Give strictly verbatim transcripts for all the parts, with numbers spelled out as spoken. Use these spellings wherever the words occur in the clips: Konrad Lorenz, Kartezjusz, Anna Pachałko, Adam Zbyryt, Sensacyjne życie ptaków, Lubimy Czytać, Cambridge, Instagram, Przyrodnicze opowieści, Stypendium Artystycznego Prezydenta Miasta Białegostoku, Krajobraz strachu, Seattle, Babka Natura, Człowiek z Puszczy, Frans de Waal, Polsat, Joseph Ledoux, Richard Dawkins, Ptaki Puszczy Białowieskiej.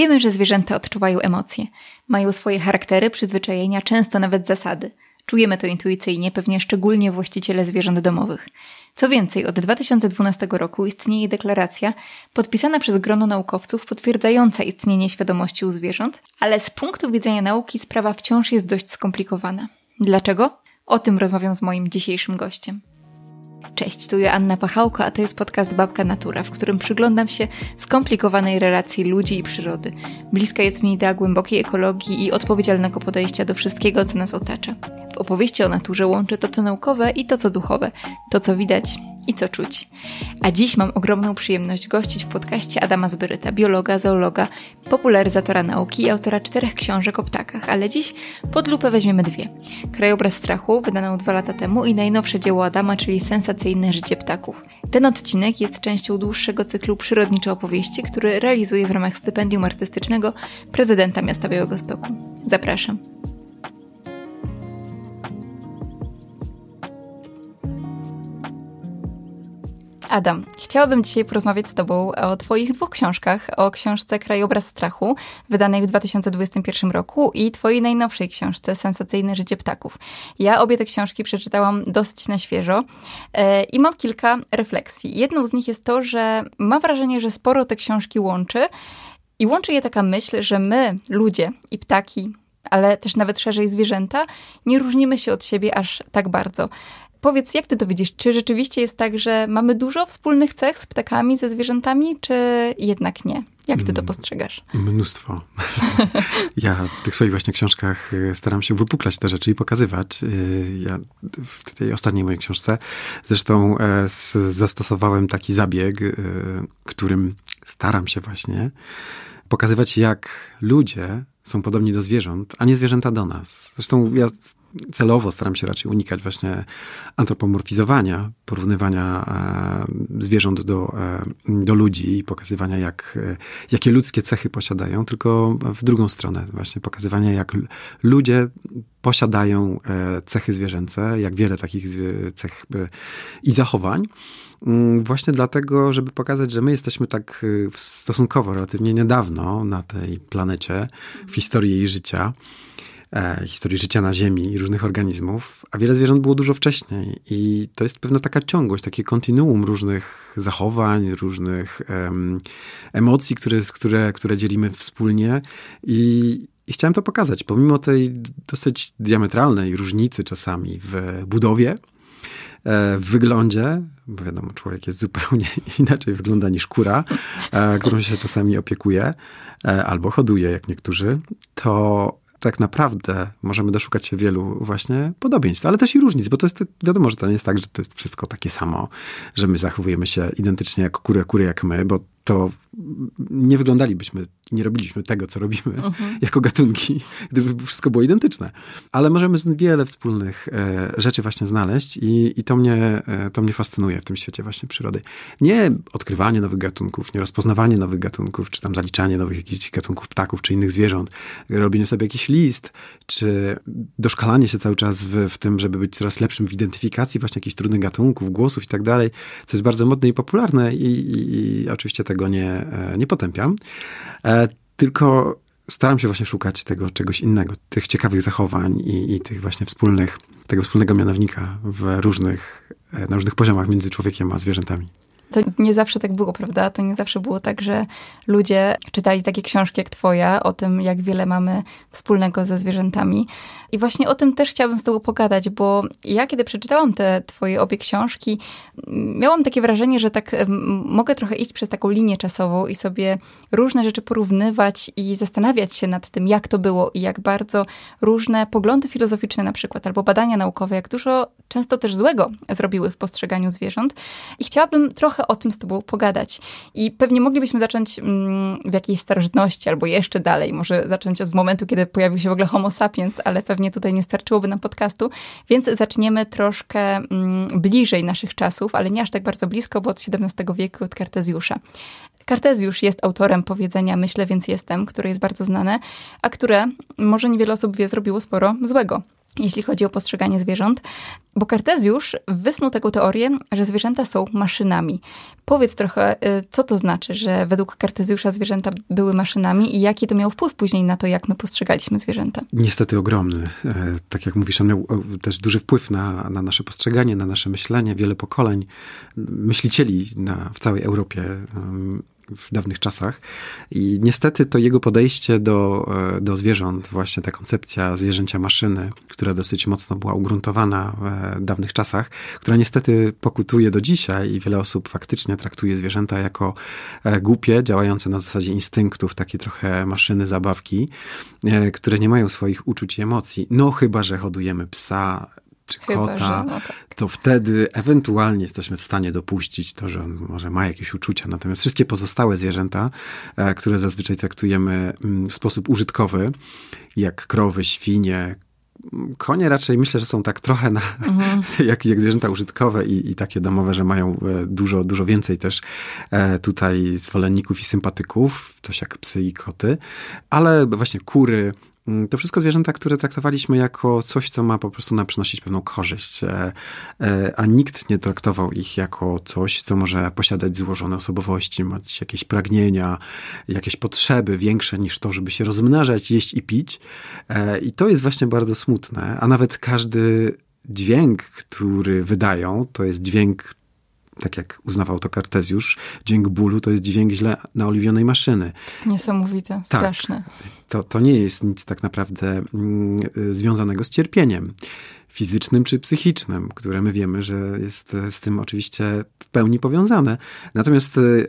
Wiemy, że zwierzęta odczuwają emocje. Mają swoje charaktery, przyzwyczajenia, często nawet zasady. Czujemy to intuicyjnie, pewnie szczególnie właściciele zwierząt domowych. Co więcej, od dwa tysiące dwunastego roku istnieje deklaracja podpisana przez grono naukowców potwierdzająca istnienie świadomości u zwierząt, ale z punktu widzenia nauki sprawa wciąż jest dość skomplikowana. Dlaczego? O tym rozmawiam z moim dzisiejszym gościem. Cześć, tu ja Anna Pachałko, a to jest podcast Babka Natura, w którym przyglądam się skomplikowanej relacji ludzi i przyrody. Bliska jest mi idea głębokiej ekologii i odpowiedzialnego podejścia do wszystkiego, co nas otacza. W opowieści o naturze łączę to, co naukowe i to, co duchowe, to, co widać i co czuć. A dziś mam ogromną przyjemność gościć w podcaście Adama Zbyryta, biologa, zoologa, popularyzatora nauki i autora czterech książek o ptakach, ale dziś pod lupę weźmiemy dwie. Krajobraz strachu, wydaną dwa lata temu, i najnowsze dzieło Adama, czyli Sensacyjne życie ptaków. Ten odcinek jest częścią dłuższego cyklu Przyrodnicze opowieści, który realizuje w ramach Stypendium Artystycznego Prezydenta Miasta Białegostoku. Zapraszam. Adam, chciałabym dzisiaj porozmawiać z Tobą o Twoich dwóch książkach, o książce Krajobraz strachu, wydanej w dwa tysiące dwudziestym pierwszym roku, i Twojej najnowszej książce Sensacyjne życie ptaków. Ja obie te książki przeczytałam dosyć na świeżo e, i mam kilka refleksji. Jedną z nich jest to, że mam wrażenie, że sporo te książki łączy i łączy je taka myśl, że my, ludzie i ptaki, ale też nawet szerzej zwierzęta, nie różnimy się od siebie aż tak bardzo. Powiedz, jak ty to widzisz? Czy rzeczywiście jest tak, że mamy dużo wspólnych cech z ptakami, ze zwierzętami, czy jednak nie? Jak ty to postrzegasz? Mnóstwo. Ja w tych swoich właśnie książkach staram się wypuklać te rzeczy i pokazywać. Ja w tej ostatniej mojej książce zresztą zastosowałem taki zabieg, którym staram się właśnie pokazywać, jak ludzie są podobni do zwierząt, a nie zwierzęta do nas. Zresztą ja celowo staram się raczej unikać właśnie antropomorfizowania, porównywania e, zwierząt do, e, do ludzi i pokazywania, jak, e, jakie ludzkie cechy posiadają, tylko w drugą stronę właśnie pokazywania, jak l- ludzie posiadają e, cechy zwierzęce, jak wiele takich zwie- cech e, i zachowań. Właśnie dlatego, żeby pokazać, że my jesteśmy tak stosunkowo relatywnie niedawno na tej planecie, w historii jej życia, e, historii życia na Ziemi i różnych organizmów, a wiele zwierząt było dużo wcześniej. I to jest pewna taka ciągłość, takie kontinuum różnych zachowań, różnych em, emocji, które, które, które dzielimy wspólnie. I I chciałem to pokazać, pomimo tej dosyć diametralnej różnicy czasami w budowie, w wyglądzie, bo wiadomo, człowiek jest zupełnie inaczej wygląda niż kura, którą się czasami opiekuje albo hoduje, jak niektórzy, to tak naprawdę możemy doszukać się wielu właśnie podobieństw, ale też i różnic, bo to jest, wiadomo, że to nie jest tak, że to jest wszystko takie samo, że my zachowujemy się identycznie jak kury, kury jak my, bo to nie wyglądalibyśmy, nie robiliśmy tego, co robimy mhm. jako gatunki, gdyby wszystko było identyczne. Ale możemy wiele wspólnych e, rzeczy właśnie znaleźć i, i to, mnie, e, to mnie fascynuje w tym świecie właśnie przyrody. Nie odkrywanie nowych gatunków, nie rozpoznawanie nowych gatunków, czy tam zaliczanie nowych jakichś gatunków ptaków, czy innych zwierząt, robienie sobie jakiś list, czy doszkalanie się cały czas w, w tym, żeby być coraz lepszym w identyfikacji właśnie jakichś trudnych gatunków, głosów i tak dalej, co jest bardzo modne i popularne i, i, i oczywiście tego nie, nie potępiam, e, tylko staram się właśnie szukać tego czegoś innego, tych ciekawych zachowań i, i tych właśnie wspólnych, tego wspólnego mianownika w różnych, na różnych poziomach między człowiekiem a zwierzętami. To nie zawsze tak było, prawda? To nie zawsze było tak, że ludzie czytali takie książki jak twoja, o tym, jak wiele mamy wspólnego ze zwierzętami. I właśnie o tym też chciałabym z tobą pogadać, bo ja, kiedy przeczytałam te twoje obie książki, miałam takie wrażenie, że tak mogę trochę iść przez taką linię czasową i sobie różne rzeczy porównywać i zastanawiać się nad tym, jak to było i jak bardzo różne poglądy filozoficzne na przykład, albo badania naukowe, jak dużo często też złego zrobiły w postrzeganiu zwierząt. I chciałabym trochę o tym z tobą pogadać. I pewnie moglibyśmy zacząć w jakiejś starożytności albo jeszcze dalej, może zacząć od momentu, kiedy pojawił się w ogóle homo sapiens, ale pewnie tutaj nie starczyłoby nam podcastu, więc zaczniemy troszkę bliżej naszych czasów, ale nie aż tak bardzo blisko, bo od siedemnastego wieku, od Kartezjusza. Kartezjusz jest autorem powiedzenia "myślę, więc jestem", które jest bardzo znane, a które, może niewiele osób wie, zrobiło sporo złego. jeśli chodzi o postrzeganie zwierząt, bo Kartezjusz wysnuł taką teorię, że zwierzęta są maszynami. Powiedz trochę, co to znaczy, że według Kartezjusza zwierzęta były maszynami i jaki to miał wpływ później na to, jak my postrzegaliśmy zwierzęta? Niestety ogromny. Tak jak mówisz, on miał też duży wpływ na, na nasze postrzeganie, na nasze myślenie. Wiele pokoleń myślicieli na, w całej Europie w dawnych czasach. I niestety to jego podejście do, do zwierząt, właśnie ta koncepcja zwierzęcia maszyny, która dosyć mocno była ugruntowana w dawnych czasach, która niestety pokutuje do dzisiaj i wiele osób faktycznie traktuje zwierzęta jako głupie, działające na zasadzie instynktów, takie trochę maszyny, zabawki, które nie mają swoich uczuć i emocji. No chyba, że hodujemy psa, czy Chyba, kota, że, no tak. to wtedy ewentualnie jesteśmy w stanie dopuścić to, że on może ma jakieś uczucia. Natomiast wszystkie pozostałe zwierzęta, które zazwyczaj traktujemy w sposób użytkowy, jak krowy, świnie, konie raczej myślę, że są tak trochę na, mhm. jak, jak zwierzęta użytkowe i, i takie domowe, że mają dużo, dużo więcej też tutaj zwolenników i sympatyków, coś jak psy i koty, ale właśnie kury, to wszystko zwierzęta, które traktowaliśmy jako coś, co ma po prostu nam przynosić pewną korzyść, a nikt nie traktował ich jako coś, co może posiadać złożone osobowości, mieć jakieś pragnienia, jakieś potrzeby większe niż to, żeby się rozmnażać, jeść i pić. I to jest właśnie bardzo smutne, a nawet każdy dźwięk, który wydają, to jest dźwięk, tak jak uznawał to Kartezjusz, dźwięk bólu to jest dźwięk źle naoliwionej maszyny. Niesamowite, straszne. Tak, to, to nie jest nic tak naprawdę mm, związanego z cierpieniem fizycznym czy psychicznym, które my wiemy, że jest z tym oczywiście w pełni powiązane. Natomiast y,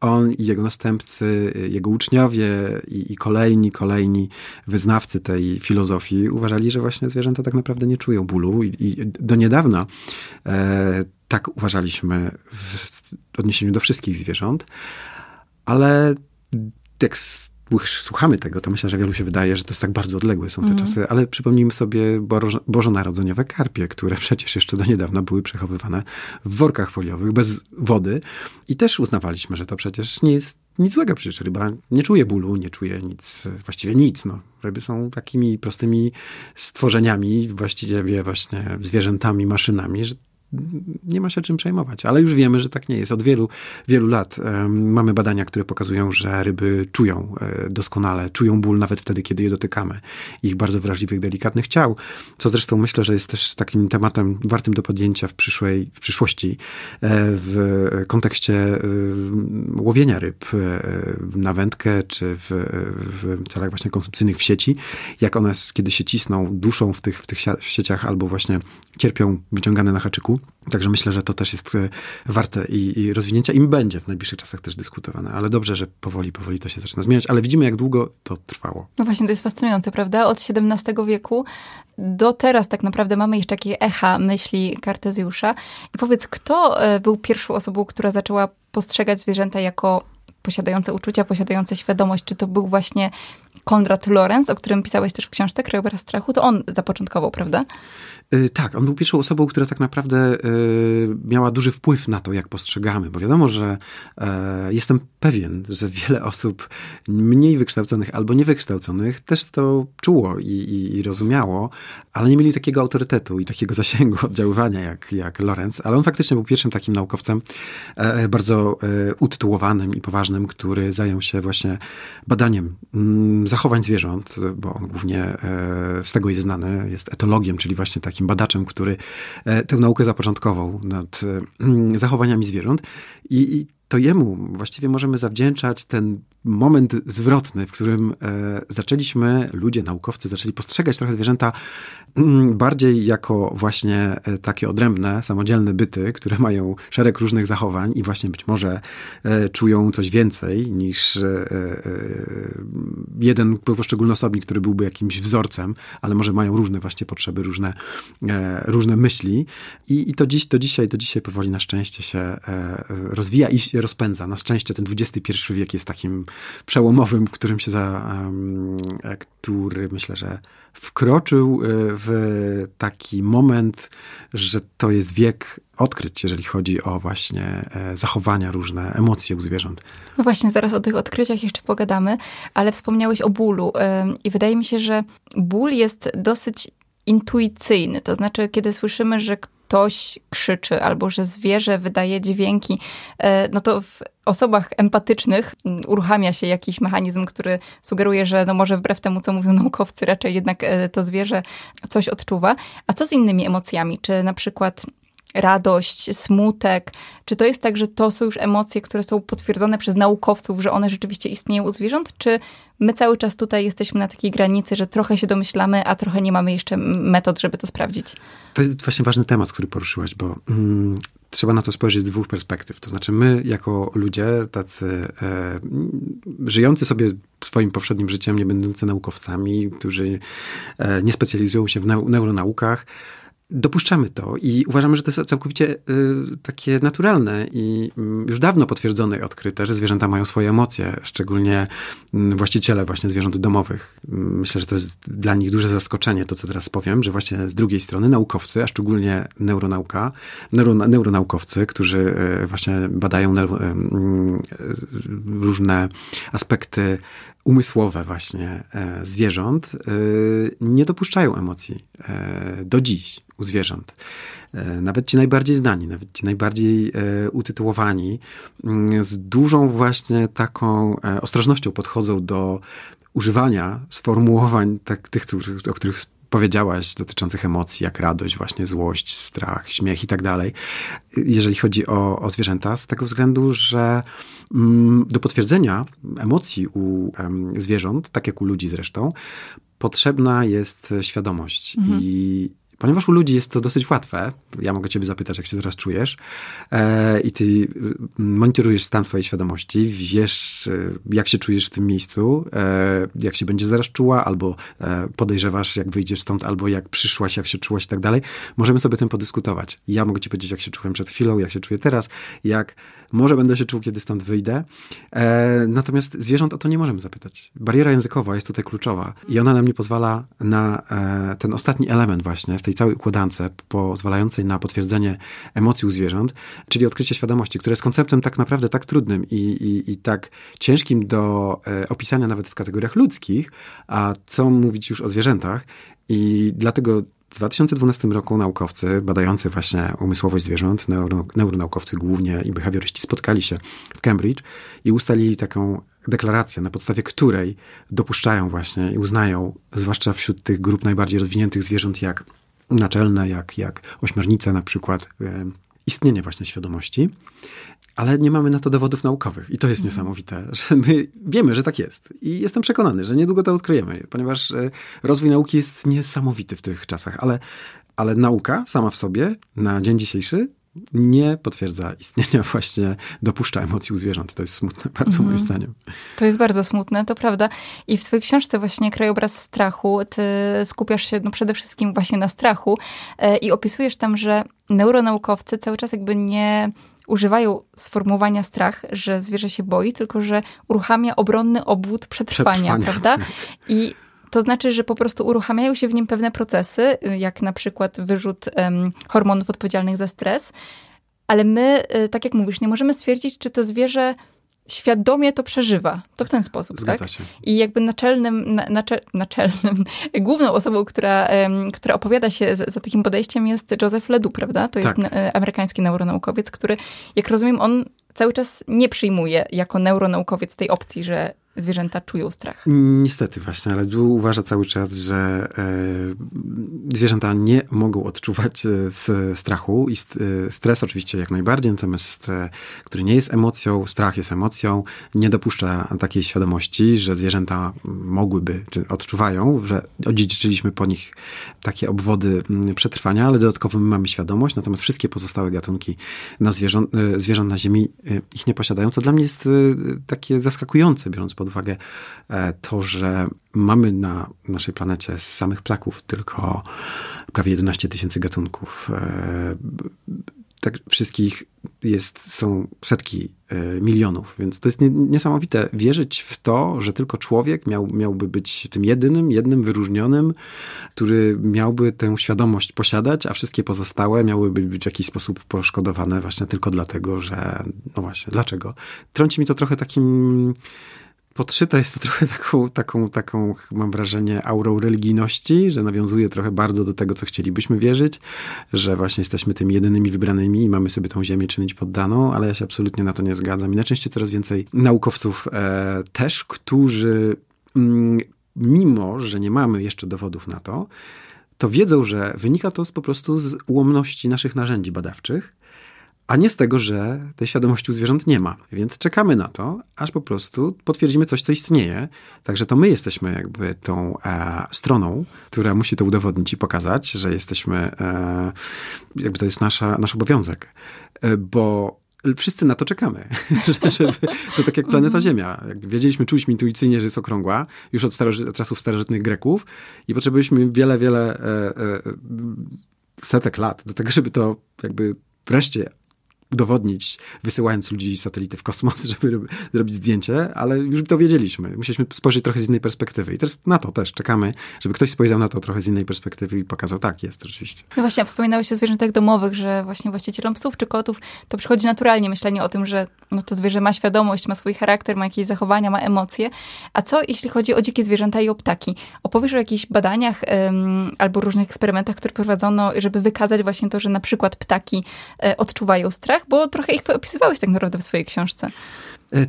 on i jego następcy, jego uczniowie i, i kolejni, kolejni wyznawcy tej filozofii uważali, że właśnie zwierzęta tak naprawdę nie czują bólu i, i do niedawna y, tak uważaliśmy w odniesieniu do wszystkich zwierząt, ale jak słuchamy tego, to myślę, że wielu się wydaje, że to jest tak bardzo odległe są te mm. czasy, ale przypomnijmy sobie bożo, bożonarodzeniowe karpie, które przecież jeszcze do niedawna były przechowywane w workach foliowych, bez wody i też uznawaliśmy, że to przecież nie jest nic złego, przecież ryba nie czuje bólu, nie czuje nic, właściwie nic, no. Ryby są takimi prostymi stworzeniami, właściwie właśnie zwierzętami, maszynami, że nie ma się czym przejmować, ale już wiemy, że tak nie jest. Od wielu, wielu lat y, mamy badania, które pokazują, że ryby czują y, doskonale, czują ból nawet wtedy, kiedy je dotykamy. Ich bardzo wrażliwych, delikatnych ciał, co zresztą myślę, że jest też takim tematem wartym do podjęcia w, przyszłej, w przyszłości y, w kontekście y, łowienia ryb y, na wędkę, czy w, w celach właśnie konsumpcyjnych w sieci. Jak one, kiedy się cisną, duszą w tych, w tych sieciach albo właśnie cierpią wyciągane na haczyku. Także myślę, że to też jest warte i, i rozwinięcia i będzie w najbliższych czasach też dyskutowane. Ale dobrze, że powoli, powoli to się zaczyna zmieniać. Ale widzimy, jak długo to trwało. No właśnie, to jest fascynujące, prawda? Od siedemnastego wieku do teraz tak naprawdę mamy jeszcze takie echa myśli Kartezjusza. I powiedz, kto był pierwszą osobą, która zaczęła postrzegać zwierzęta jako posiadające uczucia, posiadające świadomość? Czy to był właśnie Konrad Lorenz, o którym pisałeś też w książce Krajobraz strachu? To on zapoczątkował, prawda? Yy, tak, on był pierwszą osobą, która tak naprawdę yy, miała duży wpływ na to, jak postrzegamy, bo wiadomo, że yy, jestem pewien, że wiele osób mniej wykształconych albo niewykształconych też to czuło i, i, i rozumiało, ale nie mieli takiego autorytetu i takiego zasięgu oddziaływania jak, jak Lorenz, ale on faktycznie był pierwszym takim naukowcem yy, bardzo yy, utytułowanym i poważnym, który zajął się właśnie badaniem yy, zachowań zwierząt, bo on głównie yy, z tego jest znany, jest etologiem, czyli właśnie taki takim badaczem, który tę naukę zapoczątkował nad zachowaniami zwierząt i, i to jemu właściwie możemy zawdzięczać ten moment zwrotny, w którym zaczęliśmy, ludzie, naukowcy zaczęli postrzegać trochę zwierzęta bardziej jako właśnie takie odrębne, samodzielne byty, które mają szereg różnych zachowań i właśnie być może czują coś więcej niż jeden poszczególny osobnik, który byłby jakimś wzorcem, ale może mają różne właśnie potrzeby, różne, różne myśli i, i to, dziś, to dzisiaj, to dzisiaj powoli na szczęście się rozwija i się rozpędza. Na szczęście ten dwudziesty pierwszy wiek jest takim przełomowym, którym się za, który myślę, że wkroczył w taki moment, że to jest wiek odkryć, jeżeli chodzi o właśnie zachowania różne, emocje u zwierząt. No właśnie, zaraz o tych odkryciach jeszcze pogadamy, ale wspomniałeś o bólu i wydaje mi się, że ból jest dosyć intuicyjny. To znaczy, kiedy słyszymy, że ktoś krzyczy albo że zwierzę wydaje dźwięki, no to w osobach empatycznych uruchamia się jakiś mechanizm, który sugeruje, że no może wbrew temu, co mówią naukowcy, raczej jednak to zwierzę coś odczuwa. A co z innymi emocjami? Czy na przykład radość, smutek? Czy to jest tak, że to są już emocje, które są potwierdzone przez naukowców, że one rzeczywiście istnieją u zwierząt? Czy my cały czas tutaj jesteśmy na takiej granicy, że trochę się domyślamy, a trochę nie mamy jeszcze metod, żeby to sprawdzić? To jest właśnie ważny temat, który poruszyłaś, bo mm, trzeba na to spojrzeć z dwóch perspektyw. To znaczy my jako ludzie, tacy e, żyjący sobie swoim powszednim życiem, nie będący naukowcami, którzy e, nie specjalizują się w neu- neuronaukach, dopuszczamy to i uważamy, że to jest całkowicie y, takie naturalne i y, już dawno potwierdzone i odkryte, że zwierzęta mają swoje emocje, szczególnie y, właściciele właśnie zwierząt domowych. Y, myślę, że to jest dla nich duże zaskoczenie, to co teraz powiem, że właśnie z drugiej strony naukowcy, a szczególnie neuronauka, neuro, neuronaukowcy, którzy y, właśnie badają neuro, y, y, różne aspekty umysłowe właśnie e, zwierząt y, nie dopuszczają emocji e, do dziś u zwierząt. E, nawet ci najbardziej znani, nawet ci najbardziej e, utytułowani y, z dużą właśnie taką e, ostrożnością podchodzą do używania sformułowań tak, tych, o których powiedziałaś, dotyczących emocji, jak radość, właśnie złość, strach, śmiech i tak dalej, jeżeli chodzi o, o zwierzęta, z tego względu, że mm, do potwierdzenia emocji u em, zwierząt, tak jak u ludzi zresztą, potrzebna jest świadomość. Mhm. I ponieważ u ludzi jest to dosyć łatwe, ja mogę ciebie zapytać, jak się teraz czujesz e, i ty monitorujesz stan swojej świadomości, wiesz, jak się czujesz w tym miejscu, e, jak się będziesz zaraz czuła, albo e, podejrzewasz, jak wyjdziesz stąd, albo jak przyszłaś, jak się czułaś i tak dalej. Możemy sobie tym podyskutować. Ja mogę ci powiedzieć, jak się czułem przed chwilą, jak się czuję teraz, jak może będę się czuł, kiedy stąd wyjdę. E, natomiast zwierząt o to nie możemy zapytać. Bariera językowa jest tutaj kluczowa i ona nam nie pozwala na e, ten ostatni element właśnie, tej całej układance pozwalającej na potwierdzenie emocji u zwierząt, czyli odkrycie świadomości, które jest konceptem tak naprawdę tak trudnym i, i, i tak ciężkim do e, opisania nawet w kategoriach ludzkich, a co mówić już o zwierzętach. I dlatego w dwa tysiące dwunastym roku naukowcy badający właśnie umysłowość zwierząt, neuro, neuronaukowcy głównie i behawioryści, spotkali się w Cambridge i ustalili taką deklarację, na podstawie której dopuszczają właśnie i uznają, zwłaszcza wśród tych grup najbardziej rozwiniętych zwierząt, jak naczelne, jak, jak ośmiornice na przykład, y, istnienie właśnie świadomości, ale nie mamy na to dowodów naukowych. I to jest niesamowite, że my wiemy, że tak jest. I jestem przekonany, że niedługo to odkryjemy, ponieważ y, rozwój nauki jest niesamowity w tych czasach, ale, ale nauka sama w sobie na dzień dzisiejszy nie potwierdza istnienia właśnie, dopuszcza emocji u zwierząt. To jest smutne bardzo mm. moim zdaniem. To jest bardzo smutne, to prawda. I w twojej książce właśnie Krajobraz strachu ty skupiasz się no, przede wszystkim właśnie na strachu yy, i opisujesz tam, że neuronaukowcy cały czas jakby nie używają sformułowania strach, że zwierzę się boi, tylko że uruchamia obronny obwód przetrwania, przetrwania. prawda? I to znaczy, że po prostu uruchamiają się w nim pewne procesy, jak na przykład wyrzut um, hormonów odpowiedzialnych za stres, ale my, tak jak mówisz, nie możemy stwierdzić, czy to zwierzę świadomie to przeżywa. To w ten sposób, Zgadza tak? się. I jakby naczelnym, na, nacze, naczelnym, główną osobą, która, um, która opowiada się za, za takim podejściem jest Joseph Ledoux, prawda? To tak. jest e, amerykański neuronaukowiec, który, jak rozumiem, on cały czas nie przyjmuje jako neuronaukowiec tej opcji, że zwierzęta czują strach. Niestety właśnie, ale Ledoux uważa cały czas, że y, zwierzęta nie mogą odczuwać y, z strachu. I st, y, stres oczywiście jak najbardziej, natomiast y, który nie jest emocją, strach jest emocją, nie dopuszcza takiej świadomości, że zwierzęta mogłyby, czy odczuwają, że odziedziczyliśmy po nich takie obwody y, przetrwania, ale dodatkowo my mamy świadomość, natomiast wszystkie pozostałe gatunki na zwierząt, y, zwierząt na ziemi y, ich nie posiadają, co dla mnie jest y, takie zaskakujące, biorąc pod uwagę to, że mamy na naszej planecie z samych ptaków tylko prawie jedenaście tysięcy gatunków. Tak wszystkich jest, są setki milionów, więc to jest niesamowite wierzyć w to, że tylko człowiek miał, miałby być tym jedynym, jednym wyróżnionym, który miałby tę świadomość posiadać, a wszystkie pozostałe miałyby być w jakiś sposób poszkodowane właśnie tylko dlatego, że no właśnie, dlaczego? Trąci mi to trochę takim Podszyta jest to trochę taką, taką, taką, mam wrażenie, aurą religijności, że nawiązuje trochę bardzo do tego, co chcielibyśmy wierzyć, że właśnie jesteśmy tymi jedynymi wybranymi i mamy sobie tą ziemię czynić poddaną, ale ja się absolutnie na to nie zgadzam. I na szczęście coraz więcej naukowców e, też, którzy mm, mimo, że nie mamy jeszcze dowodów na to, to wiedzą, że wynika to z, po prostu z ułomności naszych narzędzi badawczych, a nie z tego, że tej świadomości u zwierząt nie ma. Więc czekamy na to, aż po prostu potwierdzimy coś, co istnieje. Także to my jesteśmy jakby tą e, stroną, która musi to udowodnić i pokazać, że jesteśmy, e, jakby to jest nasza, nasz obowiązek. E, bo wszyscy na to czekamy. Żeby, to tak jak planeta Ziemia. Jak wiedzieliśmy, czuliśmy intuicyjnie, że jest okrągła, już od, staroży- od czasów starożytnych Greków i potrzebowaliśmy wiele, wiele e, e, setek lat do tego, żeby to jakby wreszcie udowodnić, wysyłając ludzi satelity w kosmos, żeby zrobić zdjęcie, ale już to wiedzieliśmy. Musieliśmy spojrzeć trochę z innej perspektywy. I teraz na to też czekamy, żeby ktoś spojrzał na to trochę z innej perspektywy i pokazał, tak jest rzeczywiście. No właśnie, a wspominałeś o zwierzętach domowych, że właśnie właścicielom psów czy kotów to przychodzi naturalnie myślenie o tym, że no to zwierzę ma świadomość, ma swój charakter, ma jakieś zachowania, ma emocje. A co jeśli chodzi o dzikie zwierzęta i o ptaki? Opowiesz o jakichś badaniach ym, albo różnych eksperymentach, które prowadzono, żeby wykazać właśnie to, że na przykład ptaki y, odczuwają strach, bo trochę ich opisywałeś tak naprawdę w swojej książce.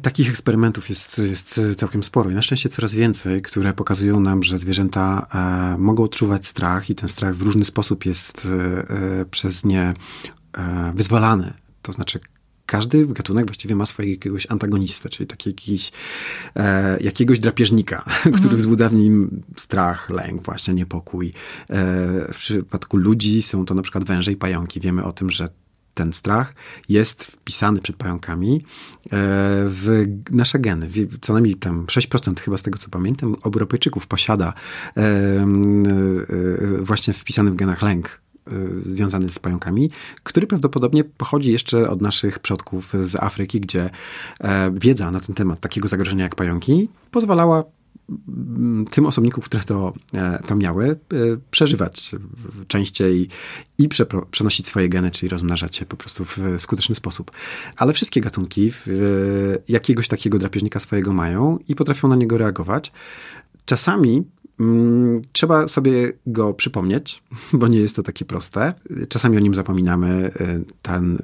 Takich eksperymentów jest, jest całkiem sporo i na szczęście coraz więcej, które pokazują nam, że zwierzęta e, mogą odczuwać strach i ten strach w różny sposób jest e, przez nie e, wyzwalany. To znaczy każdy gatunek właściwie ma swojego jakiegoś antagonistę, czyli taki jakiś, e, jakiegoś drapieżnika, mm. który wzbudza w nim strach, lęk, właśnie niepokój. E, w przypadku ludzi są to na przykład węże i pająki. Wiemy o tym, że ten strach jest wpisany przed pająkami w nasze geny. Co najmniej tam sześć procent chyba z tego, co pamiętam, Europejczyków posiada właśnie wpisany w genach lęk związany z pająkami, który prawdopodobnie pochodzi jeszcze od naszych przodków z Afryki, gdzie wiedza na ten temat takiego zagrożenia jak pająki pozwalała tym osobników, które to, to miały, przeżywać częściej i przepro- przenosić swoje geny, czyli rozmnażać się po prostu w skuteczny sposób. Ale wszystkie gatunki w, jakiegoś takiego drapieżnika swojego mają i potrafią na niego reagować. Czasami mm, trzeba sobie go przypomnieć, bo nie jest to takie proste. Czasami o nim zapominamy. Ten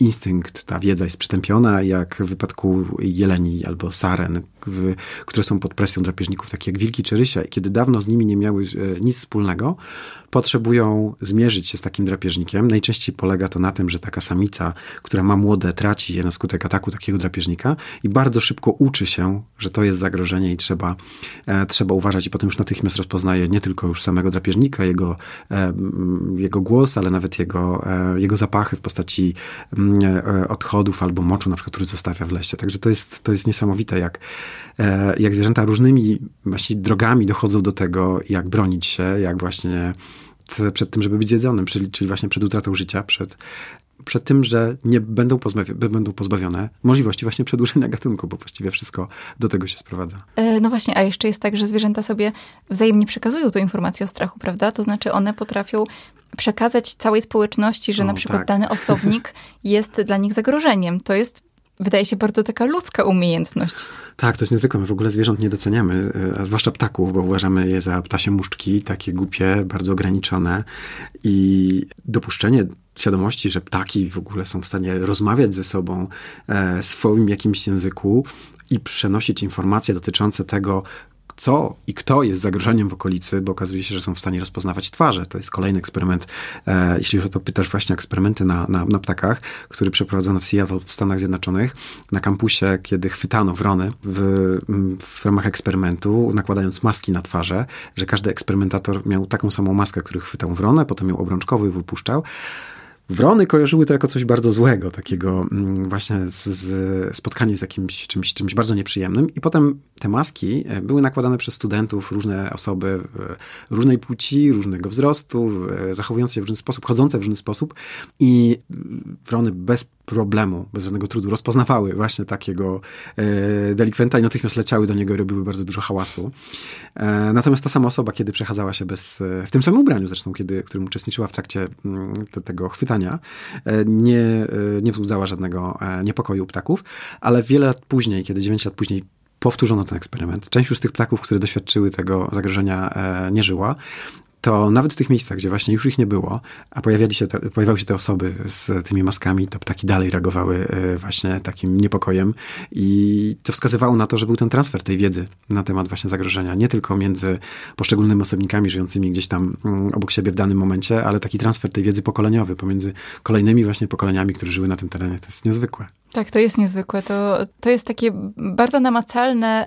instynkt, ta wiedza jest przytępiona, jak w wypadku jeleni albo saren, W, które są pod presją drapieżników, takie jak wilki czy rysia, i kiedy dawno z nimi nie miały e, nic wspólnego, potrzebują zmierzyć się z takim drapieżnikiem. Najczęściej polega to na tym, że taka samica, która ma młode, traci je na skutek ataku takiego drapieżnika i bardzo szybko uczy się, że to jest zagrożenie i trzeba, e, trzeba uważać, i potem już natychmiast rozpoznaje nie tylko już samego drapieżnika, jego, e, jego głos, ale nawet jego, e, jego zapachy w postaci e, odchodów albo moczu, na przykład, który zostawia w lesie. Także to jest, to jest niesamowite, jak jak zwierzęta różnymi właśnie drogami dochodzą do tego, jak bronić się, jak właśnie t- przed tym, żeby być zjedzonym, czyli, czyli właśnie przed utratą życia, przed, przed tym, że nie będą, pozbawi- będą pozbawione możliwości właśnie przedłużenia gatunku, bo właściwie wszystko do tego się sprowadza. No właśnie, a jeszcze jest tak, że zwierzęta sobie wzajemnie przekazują tą informację o strachu, prawda? To znaczy one potrafią przekazać całej społeczności, że o, na przykład tak. Dany osobnik jest dla nich zagrożeniem. To jest wydaje się bardzo taka ludzka umiejętność. Tak, to jest niezwykłe. My w ogóle zwierząt nie doceniamy, a zwłaszcza ptaków, bo uważamy je za ptasie muszczki, takie głupie, bardzo ograniczone. I dopuszczenie świadomości, że ptaki w ogóle są w stanie rozmawiać ze sobą w swoim jakimś języku i przenosić informacje dotyczące tego, co i kto jest zagrożeniem w okolicy, bo okazuje się, że są w stanie rozpoznawać twarze. To jest kolejny eksperyment, e, jeśli już o to pytasz, właśnie eksperymenty na, na, na ptakach, który przeprowadzono w Seattle w Stanach Zjednoczonych, na kampusie, kiedy chwytano wrony w, w ramach eksperymentu, nakładając maski na twarze, że każdy eksperymentator miał taką samą maskę, który chwytał wronę, potem ją obrączkowy i wypuszczał. Wrony kojarzyły to jako coś bardzo złego, takiego właśnie z, z spotkanie z jakimś czymś, czymś bardzo nieprzyjemnym. I potem te maski były nakładane przez studentów, różne osoby różnej płci, różnego wzrostu, zachowujące się w różny sposób, chodzące w różny sposób. I wrony bez problemu, bez żadnego trudu rozpoznawały właśnie takiego delikwenta i natychmiast leciały do niego i robiły bardzo dużo hałasu. Natomiast ta sama osoba, kiedy przechadzała się bez, w tym samym ubraniu zresztą, kiedy, w którym uczestniczyła w trakcie te, tego chwytania, nie, nie wzbudzała żadnego niepokoju u ptaków, ale wiele lat później, kiedy dziewięć lat później powtórzono ten eksperyment. Część już z tych ptaków, które doświadczyły tego zagrożenia, e, nie żyła. To nawet w tych miejscach, gdzie właśnie już ich nie było, a pojawiali się te, pojawiały się te osoby z tymi maskami, to ptaki dalej reagowały właśnie takim niepokojem, i co wskazywało na to, że był ten transfer tej wiedzy na temat właśnie zagrożenia, nie tylko między poszczególnymi osobnikami żyjącymi gdzieś tam obok siebie w danym momencie, ale taki transfer tej wiedzy pokoleniowy pomiędzy kolejnymi właśnie pokoleniami, które żyły na tym terenie. To jest niezwykłe. Tak, to jest niezwykłe. To, to jest takie bardzo namacalne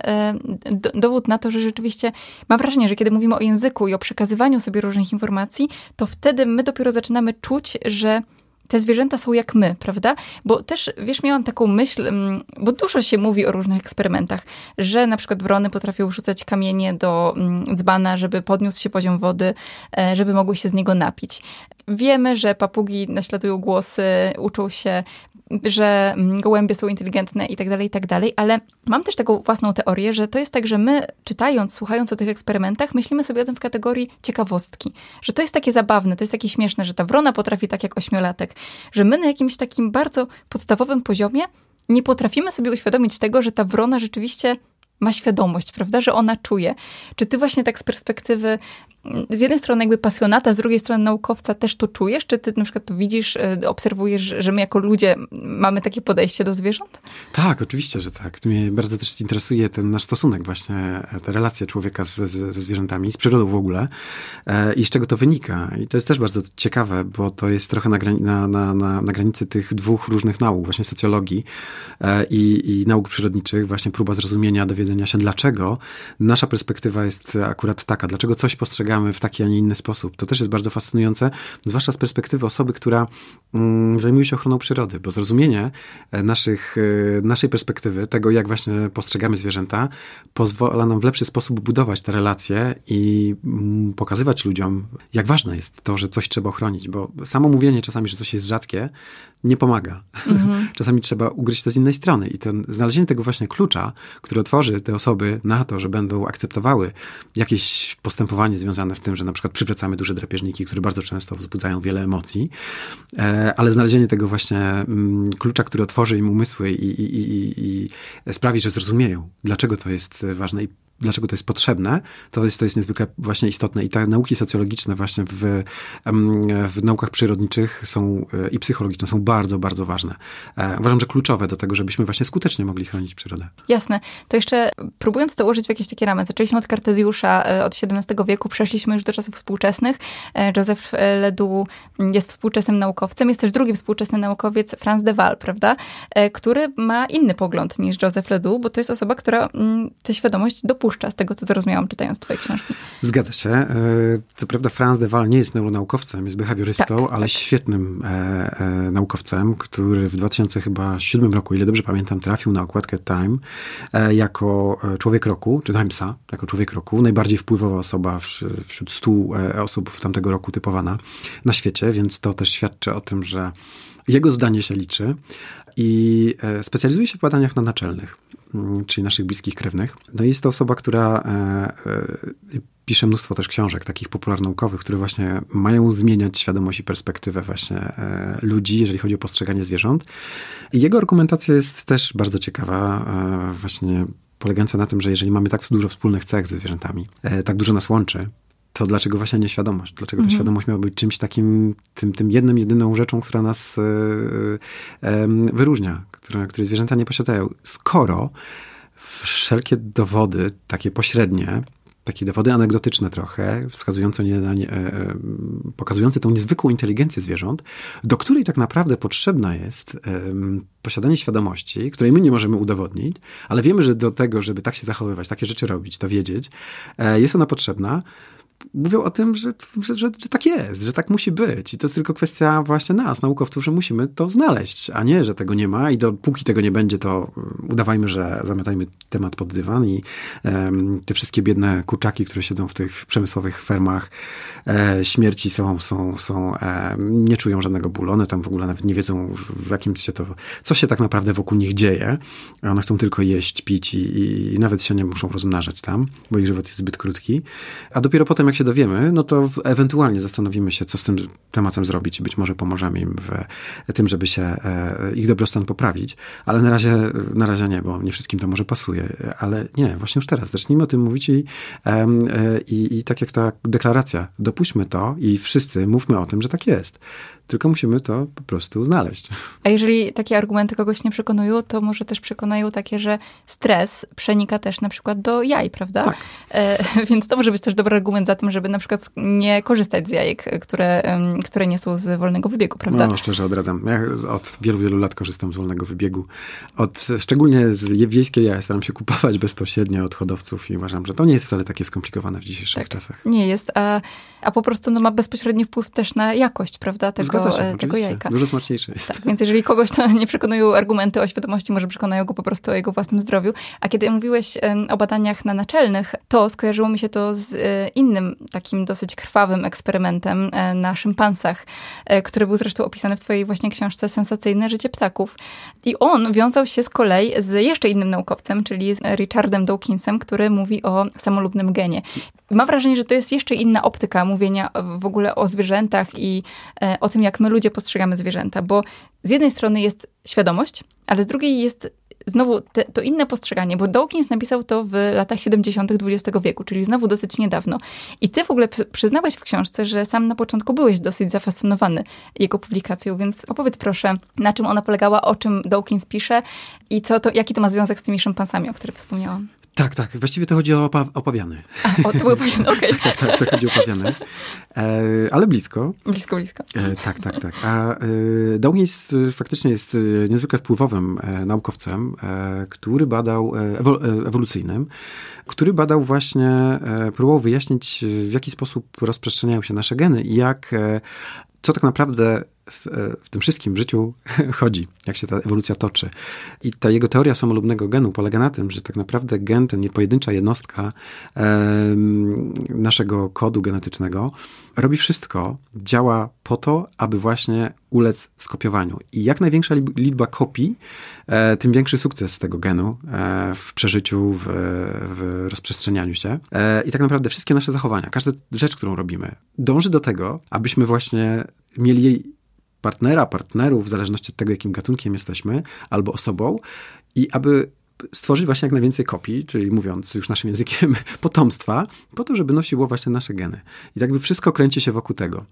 do, dowód na to, że rzeczywiście mam wrażenie, że kiedy mówimy o języku i o przekazywaniu sobie różnych informacji, to wtedy my dopiero zaczynamy czuć, że te zwierzęta są jak my, prawda? Bo też, wiesz, miałam taką myśl, bo dużo się mówi o różnych eksperymentach, że na przykład wrony potrafią rzucać kamienie do dzbana, żeby podniósł się poziom wody, żeby mogły się z niego napić. Wiemy, że papugi naśladują głosy, uczą się, że gołębie są inteligentne i tak dalej, i tak dalej, ale mam też taką własną teorię, że to jest tak, że my czytając, słuchając o tych eksperymentach, myślimy sobie o tym w kategorii ciekawostki, że to jest takie zabawne, to jest takie śmieszne, że ta wrona potrafi tak jak ośmiolatek, że my na jakimś takim bardzo podstawowym poziomie nie potrafimy sobie uświadomić tego, że ta wrona rzeczywiście ma świadomość, prawda, że ona czuje. Czy ty właśnie tak z perspektywy z jednej strony jakby pasjonata, z drugiej strony naukowca też to czujesz? Czy ty na przykład to widzisz, obserwujesz, że my jako ludzie mamy takie podejście do zwierząt? Tak, oczywiście, że tak. Mnie bardzo też interesuje ten nasz stosunek właśnie, te relacje człowieka z, z, ze zwierzętami, z przyrodą w ogóle e, i z czego to wynika. I to jest też bardzo ciekawe, bo to jest trochę na, grani- na, na, na, na granicy tych dwóch różnych nauk, właśnie socjologii e, i, i nauk przyrodniczych, właśnie próba zrozumienia, dowiedzenia się, dlaczego nasza perspektywa jest akurat taka, dlaczego coś postrzegamy w taki, a nie inny sposób. To też jest bardzo fascynujące, zwłaszcza z perspektywy osoby, która mm, zajmuje się ochroną przyrody, bo zrozumienie naszych, naszej perspektywy, tego jak właśnie postrzegamy zwierzęta, pozwala nam w lepszy sposób budować te relacje i mm, pokazywać ludziom, jak ważne jest to, że coś trzeba ochronić, bo samo mówienie czasami, że coś jest rzadkie, nie pomaga. Mhm. Czasami trzeba ugryźć to z innej strony i ten, znalezienie tego właśnie klucza, który otworzy te osoby na to, że będą akceptowały jakieś postępowanie związane w tym, że na przykład przywracamy duże drapieżniki, które bardzo często wzbudzają wiele emocji, ale znalezienie tego właśnie klucza, który otworzy im umysły i, i, i, i sprawi, że zrozumieją, dlaczego to jest ważne i dlaczego to jest potrzebne, to jest, to jest niezwykle właśnie istotne. I te nauki socjologiczne właśnie w, w naukach przyrodniczych są i psychologiczne są bardzo, bardzo ważne. Uważam, że kluczowe do tego, żebyśmy właśnie skutecznie mogli chronić przyrodę. Jasne. To jeszcze próbując to ułożyć w jakieś takie ramy, zaczęliśmy od Kartezjusza, od siedemnastego wieku, przeszliśmy już do czasów współczesnych. Joseph Ledoux jest współczesnym naukowcem, jest też drugi współczesny naukowiec, Frans de Waal, prawda? Który ma inny pogląd niż Joseph Ledoux, bo to jest osoba, która tę świadomość dopuszcza, z tego, co zrozumiałam, czytając twoje książki. Zgadza się. Co prawda Frans de Waal nie jest neuronaukowcem, jest behawiorystą, tak, ale tak. Świetnym e, e, naukowcem, który w dwa tysiące siódmym roku, ile dobrze pamiętam, trafił na okładkę Time e, jako człowiek roku, czy Timesa, jako człowiek roku. Najbardziej wpływowa osoba w, wśród stu e, osób w tamtego roku typowana na świecie, więc to też świadczy o tym, że jego zdanie się liczy i e, specjalizuje się w badaniach nadnaczelnych, czyli naszych bliskich krewnych. No i jest to osoba, która e, e, pisze mnóstwo też książek, takich popularnaukowych, które właśnie mają zmieniać świadomość i perspektywę właśnie e, ludzi, jeżeli chodzi o postrzeganie zwierząt. I jego argumentacja jest też bardzo ciekawa, e, właśnie polegająca na tym, że jeżeli mamy tak dużo wspólnych cech ze zwierzętami, e, tak dużo nas łączy, to dlaczego właśnie nieświadomość? Dlaczego ta mhm. świadomość miała być czymś takim, tym, tym jednym, jedyną rzeczą, która nas e, e, wyróżnia, które, które zwierzęta nie posiadają. Skoro wszelkie dowody, takie pośrednie, takie dowody anegdotyczne trochę, wskazujące nie, na nie, e, pokazujące tą niezwykłą inteligencję zwierząt, do której tak naprawdę potrzebna jest e, posiadanie świadomości, której my nie możemy udowodnić, ale wiemy, że do tego, żeby tak się zachowywać, takie rzeczy robić, to wiedzieć, e, jest ona potrzebna. Mówią o tym, że, że, że, że tak jest, że tak musi być. I to jest tylko kwestia właśnie nas, naukowców, że musimy to znaleźć, a nie, że tego nie ma i dopóki tego nie będzie, to udawajmy, że zamiatajmy temat pod dywan i um, te wszystkie biedne kurczaki, które siedzą w tych przemysłowych fermach e, śmierci są, są, są e, nie czują żadnego bólu. One tam w ogóle nawet nie wiedzą, w jakim się to, co się tak naprawdę wokół nich dzieje. One chcą tylko jeść, pić i, i nawet się nie muszą rozmnażać tam, bo ich żywot jest zbyt krótki. A dopiero potem jak się dowiemy, no to ewentualnie zastanowimy się, co z tym tematem zrobić i być może pomożemy im w tym, żeby się ich dobrostan poprawić, ale na razie, na razie nie, bo nie wszystkim to może pasuje, ale nie, właśnie już teraz zacznijmy o tym mówić i, i, i tak jak ta deklaracja, dopuśćmy to i wszyscy mówmy o tym, że tak jest. Tylko musimy to po prostu znaleźć. A jeżeli takie argumenty kogoś nie przekonują, to może też przekonają takie, że stres przenika też na przykład do jaj, prawda? Tak. E, więc to może być też dobry argument za tym, żeby na przykład nie korzystać z jajek, które, które nie są z wolnego wybiegu, prawda? No, szczerze odradzam. Ja od wielu, wielu lat korzystam z wolnego wybiegu. Od, szczególnie z wiejskie jaja staram się kupować bezpośrednio od hodowców i uważam, że to nie jest wcale takie skomplikowane w dzisiejszych tak, czasach. Nie jest, a, a po prostu no, ma bezpośredni wpływ też na jakość, prawda? Tego, Zgadza się, tego jajka. Dużo smaczniejsze jest. Tak, więc jeżeli kogoś to nie przekonują argumenty o świadomości, może przekonają go po prostu o jego własnym zdrowiu. A kiedy mówiłeś o badaniach na naczelnych, to skojarzyło mi się to z innym takim dosyć krwawym eksperymentem na szympansach, który był zresztą opisany w twojej właśnie książce Sensacyjne życie ptaków. I on wiązał się z kolei z jeszcze innym naukowcem, czyli z Richardem Dawkinsem, który mówi o samolubnym genie. Mam wrażenie, że to jest jeszcze inna optyka mówienia w ogóle o zwierzętach i o tym, jak my ludzie postrzegamy zwierzęta, bo z jednej strony jest świadomość, ale z drugiej jest znowu te, to inne postrzeganie, bo Dawkins napisał to w latach siedemdziesiątych dwudziestego wieku, czyli znowu dosyć niedawno. I ty w ogóle przyznałeś w książce, że sam na początku byłeś dosyć zafascynowany jego publikacją, więc opowiedz proszę, na czym ona polegała, o czym Dawkins pisze i co to, jaki to ma związek z tymi szympansami, o których wspomniałam. Tak, tak. Właściwie to chodzi o opa- opawiany. A, o, to były opawiany, okej. Okay. tak, tak, tak, chodzi o opawiany. E, ale blisko. Blisko, blisko. E, tak, tak, tak. A e, Dawkins faktycznie jest niezwykle wpływowym e, naukowcem, e, który badał, e, ewolucyjnym, który badał właśnie, e, próbował wyjaśnić, w jaki sposób rozprzestrzeniają się nasze geny i jak, e, co tak naprawdę W, w tym wszystkim w życiu chodzi, jak się ta ewolucja toczy. I ta jego teoria samolubnego genu polega na tym, że tak naprawdę gen, ten pojedyncza jednostka e, naszego kodu genetycznego robi wszystko, działa po to, aby właśnie ulec skopiowaniu. I jak największa liczba kopii, e, tym większy sukces tego genu e, w przeżyciu, w, w rozprzestrzenianiu się. E, I tak naprawdę wszystkie nasze zachowania, każda rzecz, którą robimy, dąży do tego, abyśmy właśnie mieli jej partnera, partnerów, w zależności od tego, jakim gatunkiem jesteśmy, albo osobą i aby stworzyć właśnie jak najwięcej kopii, czyli mówiąc już naszym językiem, potomstwa, po to, żeby nosiło właśnie nasze geny. I tak by wszystko kręci się wokół tego.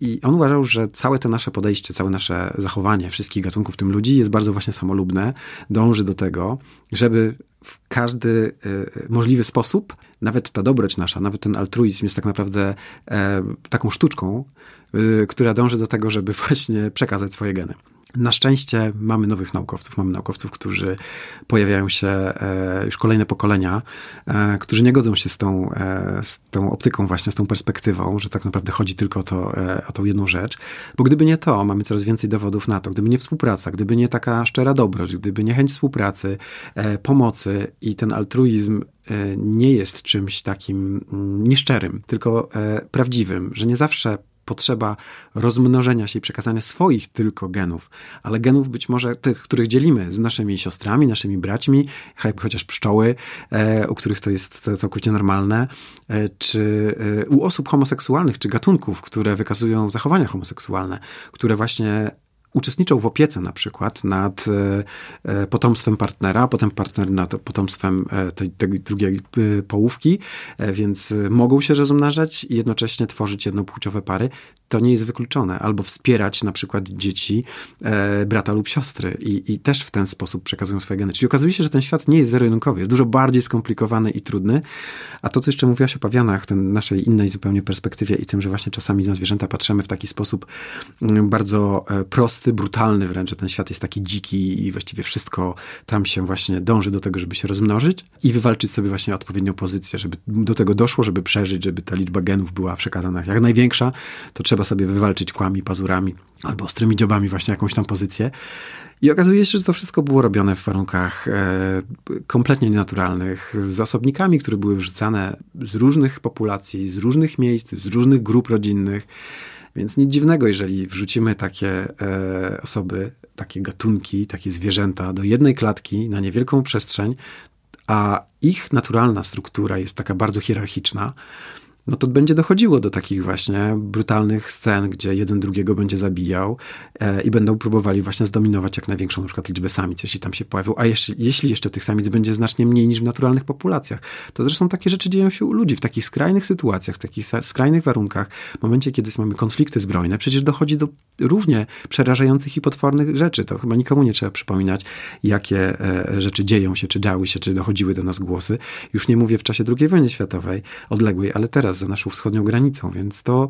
I on uważał, że całe to nasze podejście, całe nasze zachowanie wszystkich gatunków, w tym ludzi, jest bardzo właśnie samolubne, dąży do tego, żeby w każdy y, możliwy sposób, nawet ta dobroć nasza, nawet ten altruizm jest tak naprawdę y, taką sztuczką, y, która dąży do tego, żeby właśnie przekazać swoje geny. Na szczęście mamy nowych naukowców, mamy naukowców, którzy pojawiają się e, już kolejne pokolenia, e, którzy nie godzą się z tą, e, z tą optyką właśnie, z tą perspektywą, że tak naprawdę chodzi tylko o, to, e, o tą jedną rzecz, bo gdyby nie to, mamy coraz więcej dowodów na to, gdyby nie współpraca, gdyby nie taka szczera dobroć, gdyby nie chęć współpracy, e, pomocy i ten altruizm e, nie jest czymś takim m, nieszczerym, tylko e, prawdziwym, że nie zawsze potrzeba rozmnożenia się i przekazania swoich tylko genów, ale genów być może tych, których dzielimy z naszymi siostrami, naszymi braćmi, chociaż pszczoły, e, u których to jest całkowicie normalne, e, czy e, u osób homoseksualnych, czy gatunków, które wykazują zachowania homoseksualne, które właśnie uczestniczą w opiece na przykład nad e, potomstwem partnera, potem partner nad potomstwem e, tej, tej drugiej e, połówki, e, więc mogą się rozmnażać i jednocześnie tworzyć jednopłciowe pary. To nie jest wykluczone. Albo wspierać na przykład dzieci e, brata lub siostry i, i też w ten sposób przekazują swoje geny. Czyli okazuje się, że ten świat nie jest zero-jedynkowy, jest dużo bardziej skomplikowany i trudny. A to, co jeszcze mówiłaś o pawianach, ten naszej innej zupełnie perspektywie i tym, że właśnie czasami na zwierzęta patrzymy w taki sposób m, bardzo e, prosty, brutalny wręcz, że ten świat jest taki dziki i właściwie wszystko tam się właśnie dąży do tego, żeby się rozmnożyć i wywalczyć sobie właśnie odpowiednią pozycję, żeby do tego doszło, żeby przeżyć, żeby ta liczba genów była przekazana jak największa, to trzeba sobie wywalczyć kłami, pazurami albo ostrymi dziobami właśnie jakąś tam pozycję. I okazuje się, że to wszystko było robione w warunkach e, kompletnie nienaturalnych, z zasobnikami, które były wrzucane z różnych populacji, z różnych miejsc, z różnych grup rodzinnych. Więc nic dziwnego, jeżeli wrzucimy takie e, osoby, takie gatunki, takie zwierzęta do jednej klatki na niewielką przestrzeń, a ich naturalna struktura jest taka bardzo hierarchiczna, no to będzie dochodziło do takich właśnie brutalnych scen, gdzie jeden drugiego będzie zabijał e, i będą próbowali właśnie zdominować jak największą na przykład liczbę samic, jeśli tam się pojawią, a jeszcze, jeśli jeszcze tych samic będzie znacznie mniej niż w naturalnych populacjach. To zresztą takie rzeczy dzieją się u ludzi w takich skrajnych sytuacjach, w takich skrajnych warunkach, w momencie, kiedy mamy konflikty zbrojne, przecież dochodzi do równie przerażających i potwornych rzeczy. To chyba nikomu nie trzeba przypominać, jakie e, rzeczy dzieją się, czy działy się, czy dochodziły do nas głosy. Już nie mówię w czasie drugiej wojny światowej, odległej, ale teraz za naszą wschodnią granicą, więc to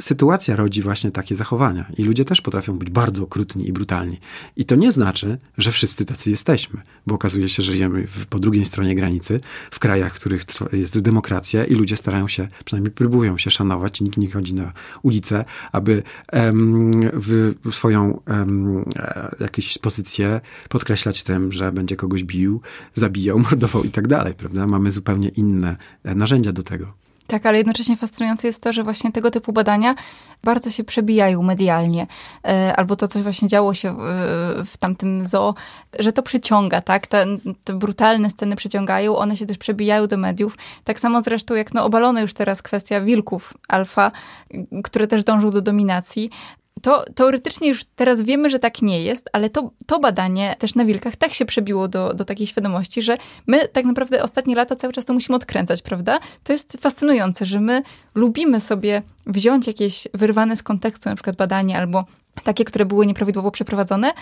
sytuacja rodzi właśnie takie zachowania i ludzie też potrafią być bardzo okrutni i brutalni. I to nie znaczy, że wszyscy tacy jesteśmy, bo okazuje się, że żyjemy w, po drugiej stronie granicy, w krajach, w których jest demokracja i ludzie starają się, przynajmniej próbują się szanować, nikt nie chodzi na ulicę, aby em, w, w swoją em, jakieś pozycję podkreślać tym, że będzie kogoś bił, zabijał, mordował i tak dalej, prawda? Mamy zupełnie inne narzędzia do tego. Tak, ale jednocześnie fascynujące jest to, że właśnie tego typu badania bardzo się przebijają medialnie. Albo to, co właśnie działo się w tamtym zoo, że to przyciąga, tak? Te, te brutalne sceny przyciągają, one się też przebijają do mediów. Tak samo zresztą jak no, obalona już teraz kwestia wilków alfa, które też dążą do dominacji. To teoretycznie już teraz wiemy, że tak nie jest, ale to, to badanie też na wilkach tak się przebiło do, do takiej świadomości, że my tak naprawdę ostatnie lata cały czas to musimy odkręcać, prawda? To jest fascynujące, że my lubimy sobie wziąć jakieś wyrwane z kontekstu na przykład badanie albo takie, które były nieprawidłowo przeprowadzone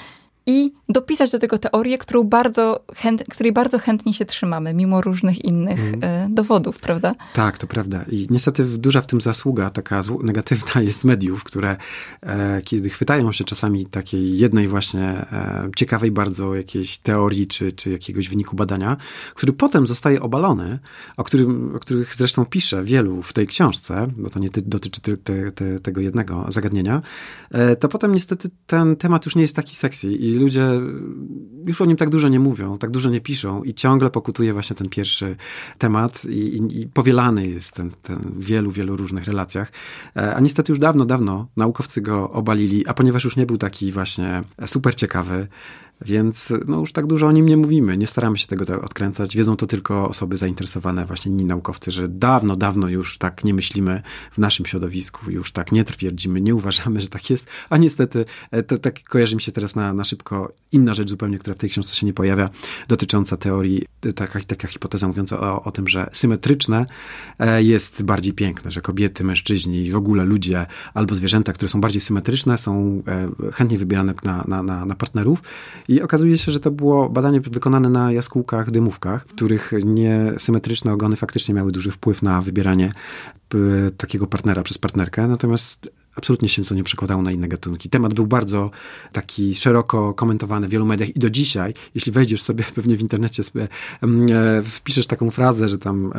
i dopisać do tego teorię, którą bardzo chęt, której bardzo chętnie się trzymamy, mimo różnych innych mm. y, dowodów, prawda? Tak, to prawda. I niestety duża w tym zasługa, taka zło- negatywna jest mediów, które e, kiedy chwytają się czasami takiej jednej właśnie e, ciekawej bardzo jakiejś teorii, czy, czy jakiegoś wyniku badania, który potem zostaje obalony, o, którym, o których zresztą pisze wielu w tej książce, bo to nie ty- dotyczy te, te, te, tego jednego zagadnienia, e, to potem niestety ten temat już nie jest taki sexy i ludzie już o nim tak dużo nie mówią, tak dużo nie piszą i ciągle pokutuje właśnie ten pierwszy temat i, i, i powielany jest ten, ten w wielu, wielu różnych relacjach. A niestety już dawno, dawno naukowcy go obalili, a ponieważ już nie był taki właśnie super ciekawy, więc no już tak dużo o nim nie mówimy, nie staramy się tego odkręcać, wiedzą to tylko osoby zainteresowane, właśnie inni naukowcy, że dawno, dawno już tak nie myślimy w naszym środowisku, już tak nie twierdzimy, nie uważamy, że tak jest, a niestety to tak kojarzy mi się teraz na, na szybko inna rzecz zupełnie, która w tej książce się nie pojawia, dotycząca teorii, taka, taka hipoteza mówiąca o, o tym, że symetryczne jest bardziej piękne, że kobiety, mężczyźni, w ogóle ludzie albo zwierzęta, które są bardziej symetryczne, są chętnie wybierane na, na, na, na partnerów. I okazuje się, że to było badanie wykonane na jaskółkach, dymówkach, których niesymetryczne ogony faktycznie miały duży wpływ na wybieranie p- takiego partnera przez partnerkę. Natomiast absolutnie się to nie przekładało na inne gatunki. Temat był bardzo taki szeroko komentowany w wielu mediach i do dzisiaj, jeśli wejdziesz sobie pewnie w internecie, sobie, e, wpiszesz taką frazę, że tam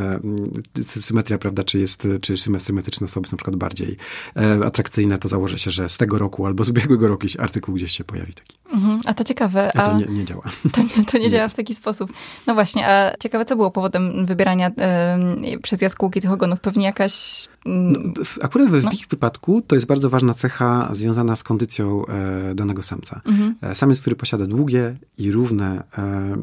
e, symetria, prawda, czy jest, czy symetryczne osoby są na przykład bardziej e, atrakcyjne, to założę się, że z tego roku albo z ubiegłego roku jakiś artykuł gdzieś się pojawi taki. Mhm, a to ciekawe. A, a to nie, nie działa. To nie, to nie, nie działa w taki sposób. No właśnie, a ciekawe, co było powodem wybierania e, przez jaskółki tych ogonów? Pewnie jakaś... No, akurat w no. ich wypadku to jest bardzo ważna cecha związana z kondycją e, danego samca. Mhm. E, samiec, który posiada długie i równe, e,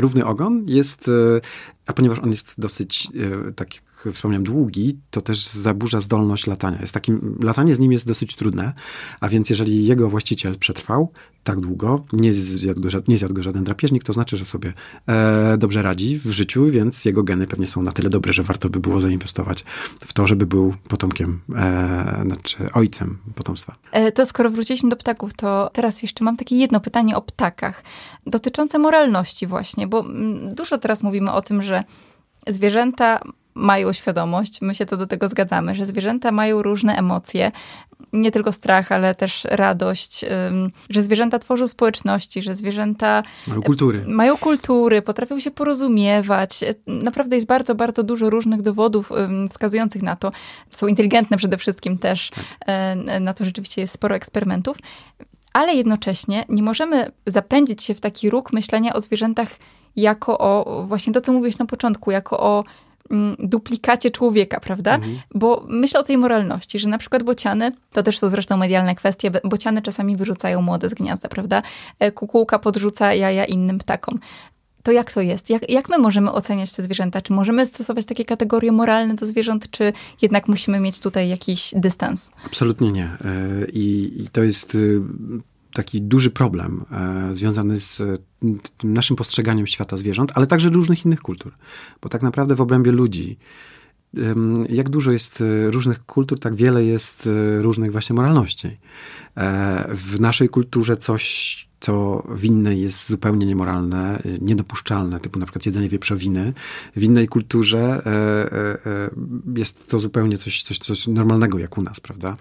równy ogon jest, e, a ponieważ on jest dosyć, e, tak jak wspomniałem, długi, to też zaburza zdolność latania. Jest takim, latanie z nim jest dosyć trudne, a więc jeżeli jego właściciel przetrwał tak długo, nie zjadł go, nie zjadł go żaden drapieżnik, to znaczy, że sobie e, dobrze radzi w życiu, więc jego geny pewnie są na tyle dobre, że warto by było zainwestować w to, żeby był potomkiem, e, znaczy ojcem potomstwa. E, to skoro wróciliśmy do ptaków, to teraz jeszcze mam takie jedno pytanie o ptakach, dotyczące moralności właśnie, bo dużo teraz mówimy o tym, że zwierzęta mają świadomość, my się co do tego zgadzamy, że zwierzęta mają różne emocje, nie tylko strach, ale też radość, że zwierzęta tworzą społeczności, że zwierzęta mają kultury, mają kultury, potrafią się porozumiewać. Naprawdę jest bardzo, bardzo dużo różnych dowodów wskazujących na to. Są inteligentne przede wszystkim też. Tak. Na to rzeczywiście jest sporo eksperymentów. Ale jednocześnie nie możemy zapędzić się w taki róg myślenia o zwierzętach jako o, właśnie to, co mówiłeś na początku, jako o duplikacie człowieka, prawda? Mhm. Bo myślę o tej moralności, że na przykład bociany, to też są zresztą medialne kwestie, bociany czasami wyrzucają młode z gniazda, prawda? Kukułka podrzuca jaja innym ptakom. to jak to jest? Jak, jak my możemy oceniać te zwierzęta? Czy możemy stosować takie kategorie moralne do zwierząt, czy jednak musimy mieć tutaj jakiś dystans? Absolutnie nie. I, i to jest taki duży problem związany z tym naszym postrzeganiem świata zwierząt, ale także różnych innych kultur. Bo tak naprawdę w obrębie ludzi, jak dużo jest różnych kultur, tak wiele jest różnych właśnie moralności. W naszej kulturze coś, co w innej jest zupełnie niemoralne, niedopuszczalne, typu na przykład jedzenie wieprzowiny. W innej kulturze jest to zupełnie coś, coś, coś normalnego jak u nas, prawda?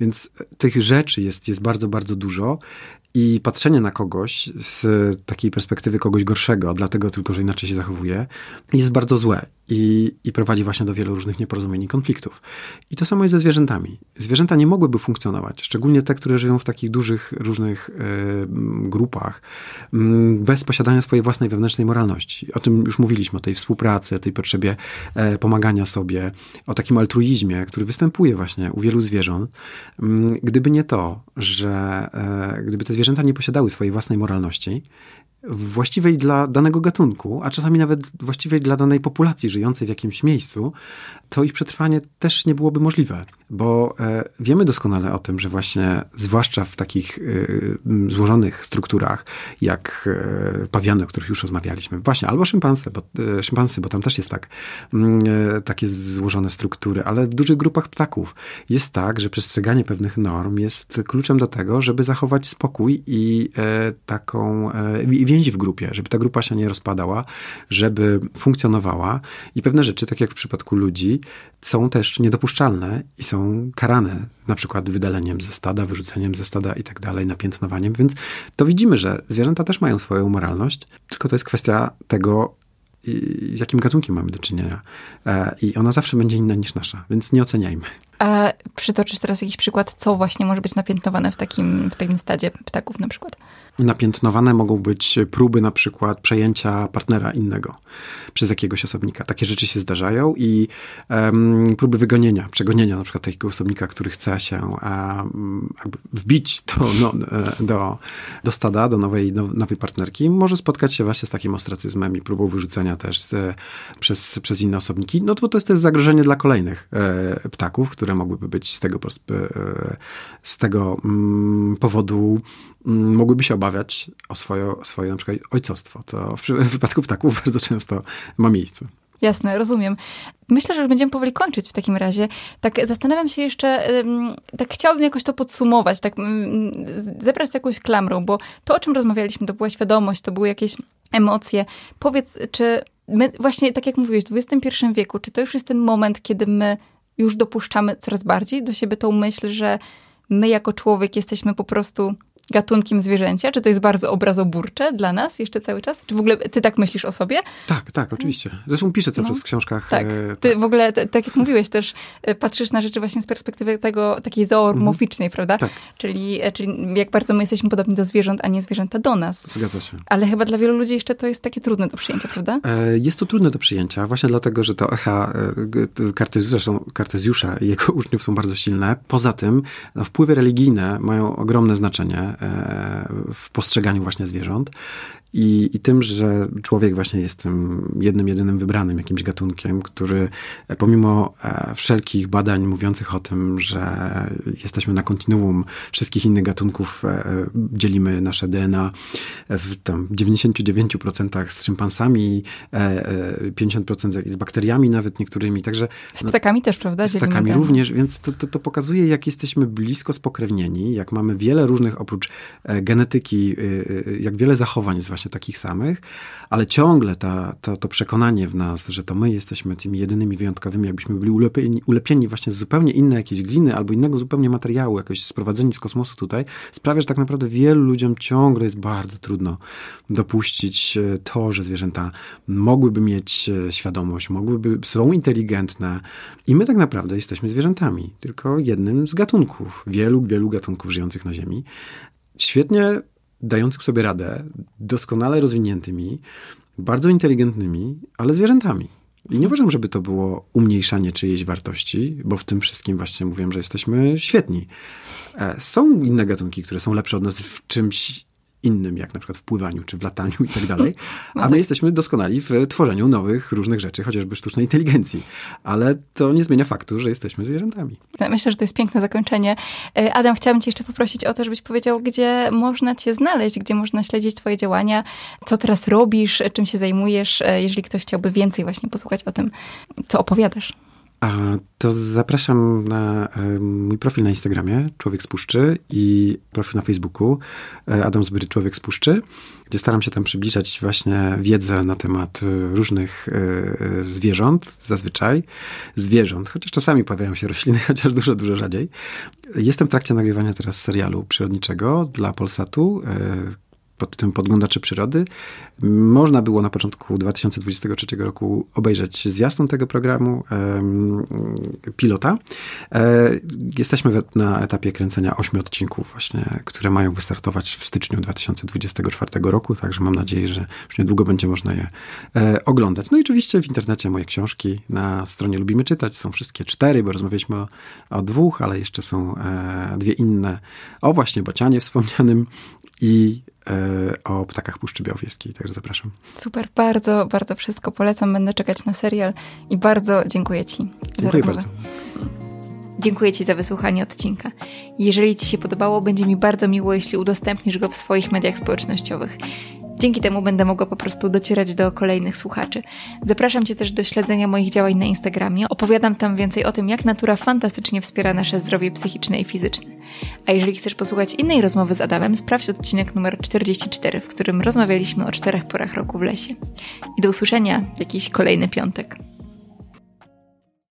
Więc tych rzeczy jest, jest bardzo, bardzo dużo i patrzenie na kogoś z takiej perspektywy kogoś gorszego, dlatego tylko, że inaczej się zachowuje, jest bardzo złe i, i prowadzi właśnie do wielu różnych nieporozumień i konfliktów. I to samo jest ze zwierzętami. Zwierzęta nie mogłyby funkcjonować, szczególnie te, które żyją w takich dużych, różnych yy, grupach, bez posiadania swojej własnej wewnętrznej moralności. O tym już mówiliśmy, o tej współpracy, o tej potrzebie pomagania sobie, o takim altruizmie, który występuje właśnie u wielu zwierząt. Gdyby nie to, że gdyby te zwierzęta nie posiadały swojej własnej moralności, właściwej dla danego gatunku, a czasami nawet właściwej dla danej populacji żyjącej w jakimś miejscu, to ich przetrwanie też nie byłoby możliwe. Bo wiemy doskonale o tym, że właśnie, zwłaszcza w takich złożonych strukturach, jak pawiany, o których już rozmawialiśmy, właśnie, albo szympanse, bo, szympansy, bo tam też jest tak, takie złożone struktury, ale w dużych grupach ptaków jest tak, że przestrzeganie pewnych norm jest kluczem do tego, żeby zachować spokój i taką więzi w grupie, żeby ta grupa się nie rozpadała, żeby funkcjonowała i pewne rzeczy, tak jak w przypadku ludzi, są też niedopuszczalne i są karane, na przykład wydaleniem ze stada, wyrzuceniem ze stada i tak dalej, napiętnowaniem, więc to widzimy, że zwierzęta też mają swoją moralność, tylko to jest kwestia tego, z jakim gatunkiem mamy do czynienia i ona zawsze będzie inna niż nasza, więc nie oceniajmy. A przytoczysz teraz jakiś przykład, co właśnie może być napiętnowane w takim, w takim stadzie ptaków na przykład? Napiętnowane mogą być próby na przykład przejęcia partnera innego przez jakiegoś osobnika. Takie rzeczy się zdarzają i um, próby wygonienia, przegonienia na przykład takiego osobnika, który chce się um, jakby wbić do, no, do, do stada, do nowej, do nowej partnerki, może spotkać się właśnie z takim ostracyzmem i próbą wyrzucenia też z, przez, przez inne osobniki. No to, to jest też zagrożenie dla kolejnych e, ptaków, które mogłyby być z tego, z tego powodu, mogłyby się obawiać o swoje, o swoje na przykład ojcostwo. To w wypadku ptaków bardzo często ma miejsce. Jasne, rozumiem. Myślę, że już będziemy powoli kończyć w takim razie. Tak zastanawiam się jeszcze, tak chciałabym jakoś to podsumować, tak zebrać jakąś klamrą, bo to, o czym rozmawialiśmy, to była świadomość, to były jakieś emocje. Powiedz, czy my właśnie, tak jak mówiłeś, w dwudziestym pierwszym wieku, czy to już jest ten moment, kiedy my już dopuszczamy coraz bardziej do siebie tą myśl, że my jako człowiek jesteśmy po prostu gatunkiem zwierzęcia? Czy to jest bardzo obrazoburcze dla nas jeszcze cały czas? Czy w ogóle ty tak myślisz o sobie? Tak, tak, oczywiście. Zresztą piszę cały no. czas w książkach. Tak. E, ty tak. w ogóle, t- tak jak mówiłeś, też patrzysz na rzeczy właśnie z perspektywy tego, takiej zoomorficznej, mm-hmm. prawda? Tak. Czyli, czyli jak bardzo my jesteśmy podobni do zwierząt, a nie zwierzęta do nas. Zgadza się. Ale chyba dla wielu ludzi jeszcze to jest takie trudne do przyjęcia, prawda? E, jest to trudne do przyjęcia, właśnie dlatego, że to echa e, Kartezjusza, Kartezjusza i jego uczniów są bardzo silne. Poza tym no, wpływy religijne mają ogromne znaczenie w postrzeganiu właśnie zwierząt i, i tym, że człowiek właśnie jest tym jednym, jedynym wybranym jakimś gatunkiem, który pomimo wszelkich badań mówiących o tym, że jesteśmy na kontinuum wszystkich innych gatunków, dzielimy nasze D N A w tam dziewięćdziesiąt dziewięć procent z szympansami, pięćdziesiąt procent z bakteriami nawet niektórymi, także... Z ptakami no, też, prawda? Z ptakami również, więc to, to, to pokazuje, jak jesteśmy blisko spokrewnieni, jak mamy wiele różnych, oprócz genetyki, jak wiele zachowań jest właśnie takich samych, ale ciągle ta, to, to przekonanie w nas, że to my jesteśmy tymi jedynymi wyjątkowymi, jakbyśmy byli ulepieni, ulepieni właśnie z zupełnie innej jakiejś gliny albo innego zupełnie materiału, jakoś sprowadzeni z kosmosu tutaj, sprawia, że tak naprawdę wielu ludziom ciągle jest bardzo trudno dopuścić to, że zwierzęta mogłyby mieć świadomość, mogłyby, są inteligentne i my tak naprawdę jesteśmy zwierzętami, tylko jednym z gatunków, wielu, wielu gatunków żyjących na Ziemi. Świetnie dających sobie radę, doskonale rozwiniętymi, bardzo inteligentnymi, ale zwierzętami. I nie uważam, żeby to było umniejszanie czyjejś wartości, bo w tym wszystkim właśnie mówiłem, że jesteśmy świetni. Są inne gatunki, które są lepsze od nas w czymś innym, jak na przykład w pływaniu, czy w lataniu i tak dalej. A my jesteśmy doskonali w tworzeniu nowych, różnych rzeczy, chociażby sztucznej inteligencji. Ale to nie zmienia faktu, że jesteśmy zwierzętami. Myślę, że to jest piękne zakończenie. Adam, chciałabym cię jeszcze poprosić o to, żebyś powiedział, gdzie można cię znaleźć, gdzie można śledzić twoje działania, co teraz robisz, czym się zajmujesz, jeżeli ktoś chciałby więcej właśnie posłuchać o tym, co opowiadasz. A to zapraszam na y, mój profil na Instagramie, Człowiek z Puszczy, i profil na Facebooku, y, Adam Zbyryt, Człowiek z Puszczy, gdzie staram się tam przybliżać właśnie wiedzę na temat różnych y, zwierząt, zazwyczaj zwierząt, chociaż czasami pojawiają się rośliny, chociaż dużo, dużo rzadziej. Jestem w trakcie nagrywania teraz serialu przyrodniczego dla Polsatu, y, pod tytułem Podglądacze Przyrody. Można było na początku dwa tysiące dwudziestego trzeciego roku obejrzeć zwiastun tego programu, pilota. Jesteśmy na etapie kręcenia ośmiu odcinków właśnie, które mają wystartować w styczniu dwa tysiące dwudziestego czwartego roku, także mam nadzieję, że już niedługo będzie można je oglądać. No i oczywiście w internecie moje książki na stronie Lubimy Czytać. Są wszystkie cztery, bo rozmawialiśmy o, o dwóch, ale jeszcze są dwie inne. O właśnie bocianie wspomnianym i o ptakach Puszczy Białowieskiej, także zapraszam. Super, bardzo, bardzo wszystko polecam. Będę czekać na serial i bardzo dziękuję ci za dziękuję rozmowę. Bardzo. Dziękuję ci za wysłuchanie odcinka. Jeżeli ci się podobało, będzie mi bardzo miło, jeśli udostępnisz go w swoich mediach społecznościowych. Dzięki temu będę mogła po prostu docierać do kolejnych słuchaczy. Zapraszam cię też do śledzenia moich działań na Instagramie. Opowiadam tam więcej o tym, jak natura fantastycznie wspiera nasze zdrowie psychiczne i fizyczne. A jeżeli chcesz posłuchać innej rozmowy z Adamem, sprawdź odcinek numer czterdzieści cztery, w którym rozmawialiśmy o czterech porach roku w lesie. I do usłyszenia w jakiś kolejny piątek.